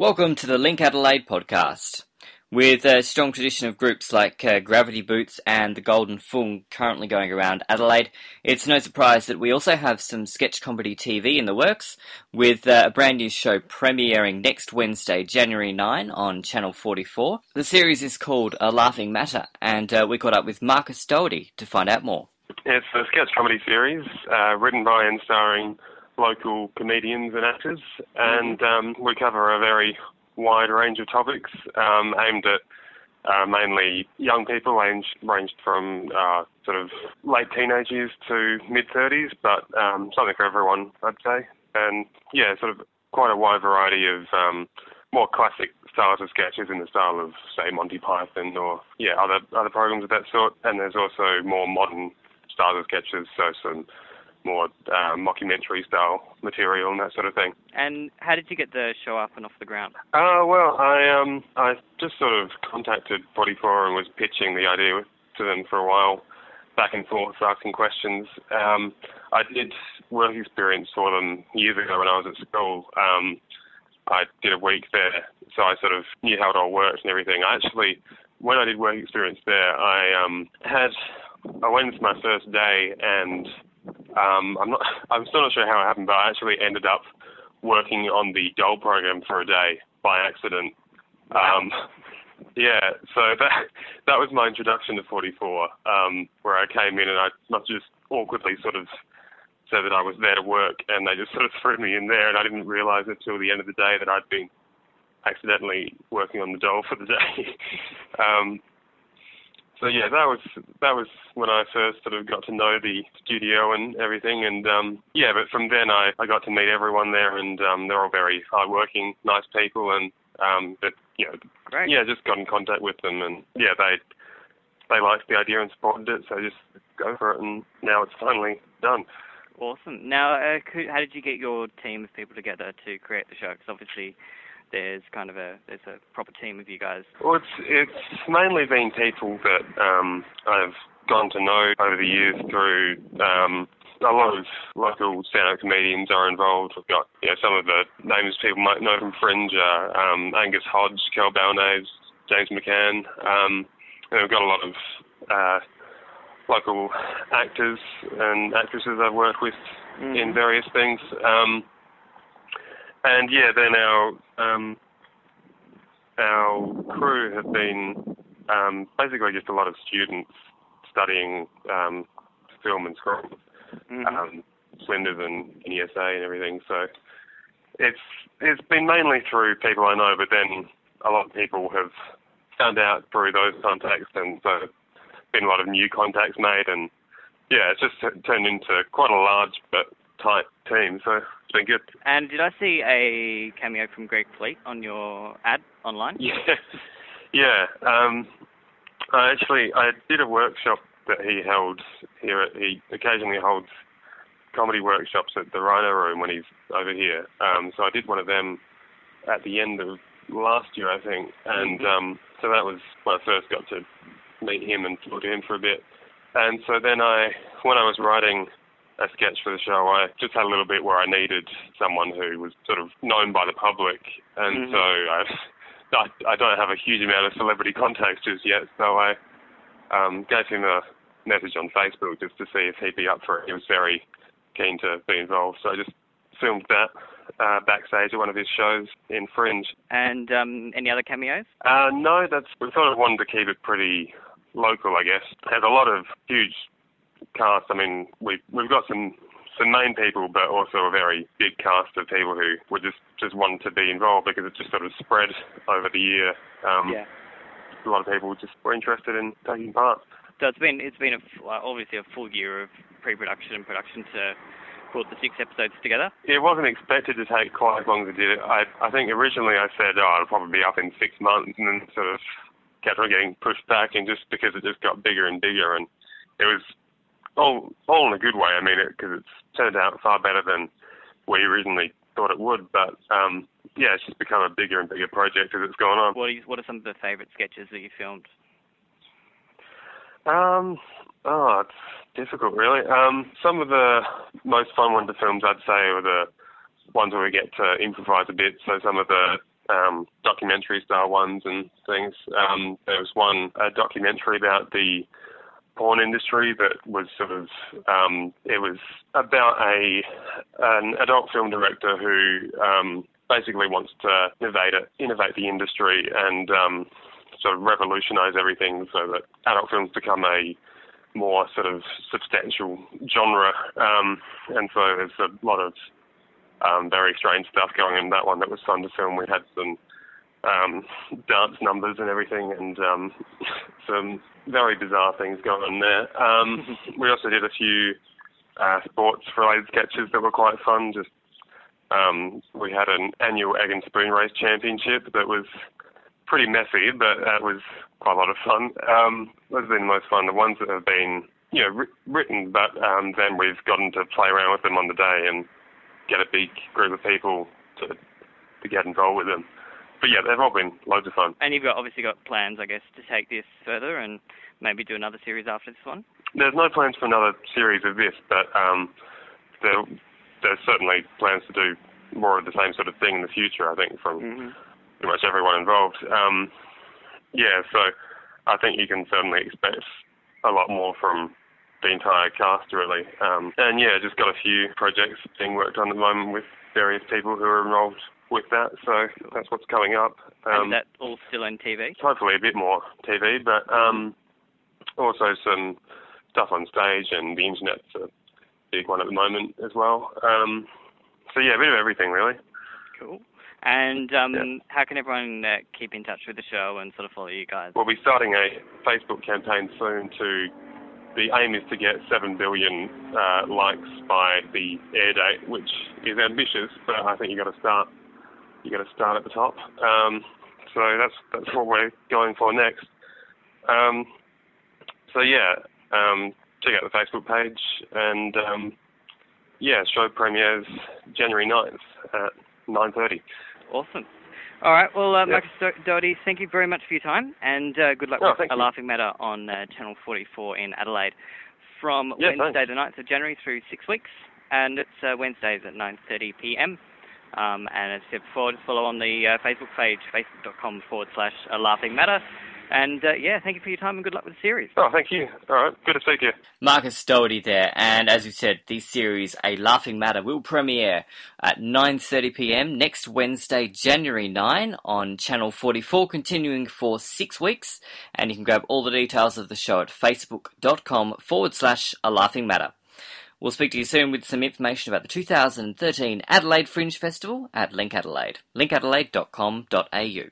Welcome to the Link Adelaide podcast. With a strong tradition of groups like Gravity Boots and the Golden Fung currently going around Adelaide, it's no surprise that we also have some sketch comedy TV in the works, with a brand new show premiering next Wednesday, January 9, on Channel 44. The series is called A Laughing Matter, and we caught up with Marcus Doherty to find out more. It's a sketch comedy series written by and starring local comedians and actors, and we cover a very wide range of topics aimed at mainly young people, ranged from sort of late teenage years to mid-30s, but something for everyone, I'd say. And yeah, sort of quite a wide variety of more classic styles of sketches in the style of, say, Monty Python or other programs of that sort. And there's also more modern styles of sketches, so some more mockumentary-style material and that sort of thing. And how did you get the show up and off the ground? Well, I just sort of contacted 44 and was pitching the idea to them for a while, back and forth, asking questions. I did work experience for them years ago when I was at school. I did a week there, so I sort of knew how it all worked and everything. I actually, when I did work experience there, I went into my first day and I'm still not sure how it happened, but I actually ended up working on the doll program for a day by accident. So that was my introduction to 44, where I came in and I must just awkwardly sort of said that I was there to work, and they just sort of threw me in there, and I didn't realise until the end of the day that I'd been accidentally working on the doll for the day. So yeah, that was when I first sort of got to know the studio and everything, and but from then I got to meet everyone there, and they're all very hardworking, nice people, and just got in contact with them, and they liked the idea and supported it, so just go for it, and now it's finally done. Awesome. Now, how did you get your team of people together to create the show? Because obviously there's kind of a proper team of you guys. Well, it's mainly been people that I've gone to know over the years through a lot of local stand-up comedians are involved. We've got some of the names people might know from Fringe are Angus Hodge, Kel Balnaves, James McCann. And we've got a lot of local actors and actresses I've worked with in various things. And yeah, then our crew have been basically just a lot of students studying film and screen, Flinders and NESA and everything. So it's been mainly through people I know, but then a lot of people have found out through those contacts, and so been a lot of new contacts made, and it's just turned into quite a large but tight team, so it's been good. And did I see a cameo from Greg Fleet on your ad online? Yeah. I did a workshop that he held here. He occasionally holds comedy workshops at the Rhino Room when he's over here. So I did one of them at the end of last year, I think, and so that was when I first got to meet him and talk to him for a bit. And so then when I was writing a sketch for the show, I just had a little bit where I needed someone who was sort of known by the public, and so I don't have a huge amount of celebrity contacts just yet, so I gave him a message on Facebook just to see if he'd be up for it. He was very keen to be involved, so I just filmed that backstage at one of his shows in Fringe. And any other cameos? No, we sort of wanted to keep it pretty local, I guess. There's a lot of huge cast. I mean, we've got some main people, but also a very big cast of people who would just want to be involved because it just sort of spread over the year. A lot of people just were interested in taking part. So it's been obviously a full year of pre-production and production to put the 6 episodes together. It wasn't expected to take quite as long as it did. I think originally I said, it'll probably be up in 6 months, and then sort of kept on getting pushed back, and just because it just got bigger and bigger, and it was all in a good way, I mean, because it's turned out far better than we originally thought it would, but it's just become a bigger and bigger project as it's gone on. What are some of the favourite sketches that you filmed? It's difficult, really. Some of the most fun ones to film, I'd say, are the ones where we get to improvise a bit, so some of the documentary-style ones and things. There was one documentary about the porn industry that was sort of, it was about an adult film director who basically wants to innovate the industry and sort of revolutionise everything so that adult films become a more sort of substantial genre. And so there's a lot of very strange stuff going on in that one. That was fun to film. We had some dance numbers and everything, and some very bizarre things going on there. We also did a few sports-related sketches that were quite fun. Just we had an annual egg and spoon race championship that was pretty messy, but that was quite a lot of fun. Those have been the most fun. The ones that have been, you know, written, but then we've gotten to play around with them on the day and get a big group of people to get involved with them. But yeah, they've all been loads of fun. And you've obviously got plans, I guess, to take this further and maybe do another series after this one? There's no plans for another series of this, but there's certainly plans to do more of the same sort of thing in the future, I think, from pretty much everyone involved. Yeah, so I think you can certainly expect a lot more from the entire cast, really. And yeah, just got a few projects being worked on at the moment with various people who are involved with that, so that's what's coming up. And that all still on TV? Hopefully a bit more TV, but also some stuff on stage, and the internet's a big one at the moment as well. So yeah, a bit of everything, really. Cool. And how can everyone keep in touch with the show and sort of follow you guys? We'll be starting a Facebook campaign soon. The aim is to get 7 billion likes by the air date, which is ambitious, but I think you got to start at the top. So that's what we're going for next. So yeah, check out the Facebook page, and yeah, show premieres January 9th at 9:30. Awesome. All right, well, Marcus Doherty, thank you very much for your time, and good luck with A Laughing Matter on Channel 44 in Adelaide from Wednesday the 9th of January through 6 weeks, and it's Wednesdays at 9:30pm. And as I said before, just follow on the Facebook page, facebook.com/A Laughing Matter. And yeah, thank you for your time and good luck with the series. Oh, thank you. All right, good to speak to you. Marcus Doherty there, and as we said, the series A Laughing Matter will premiere at 9:30pm next Wednesday, January 9 on Channel 44, continuing for 6 weeks, and you can grab all the details of the show at facebook.com/A Laughing Matter. We'll speak to you soon with some information about the 2013 Adelaide Fringe Festival at Link Adelaide, linkadelaide.com.au.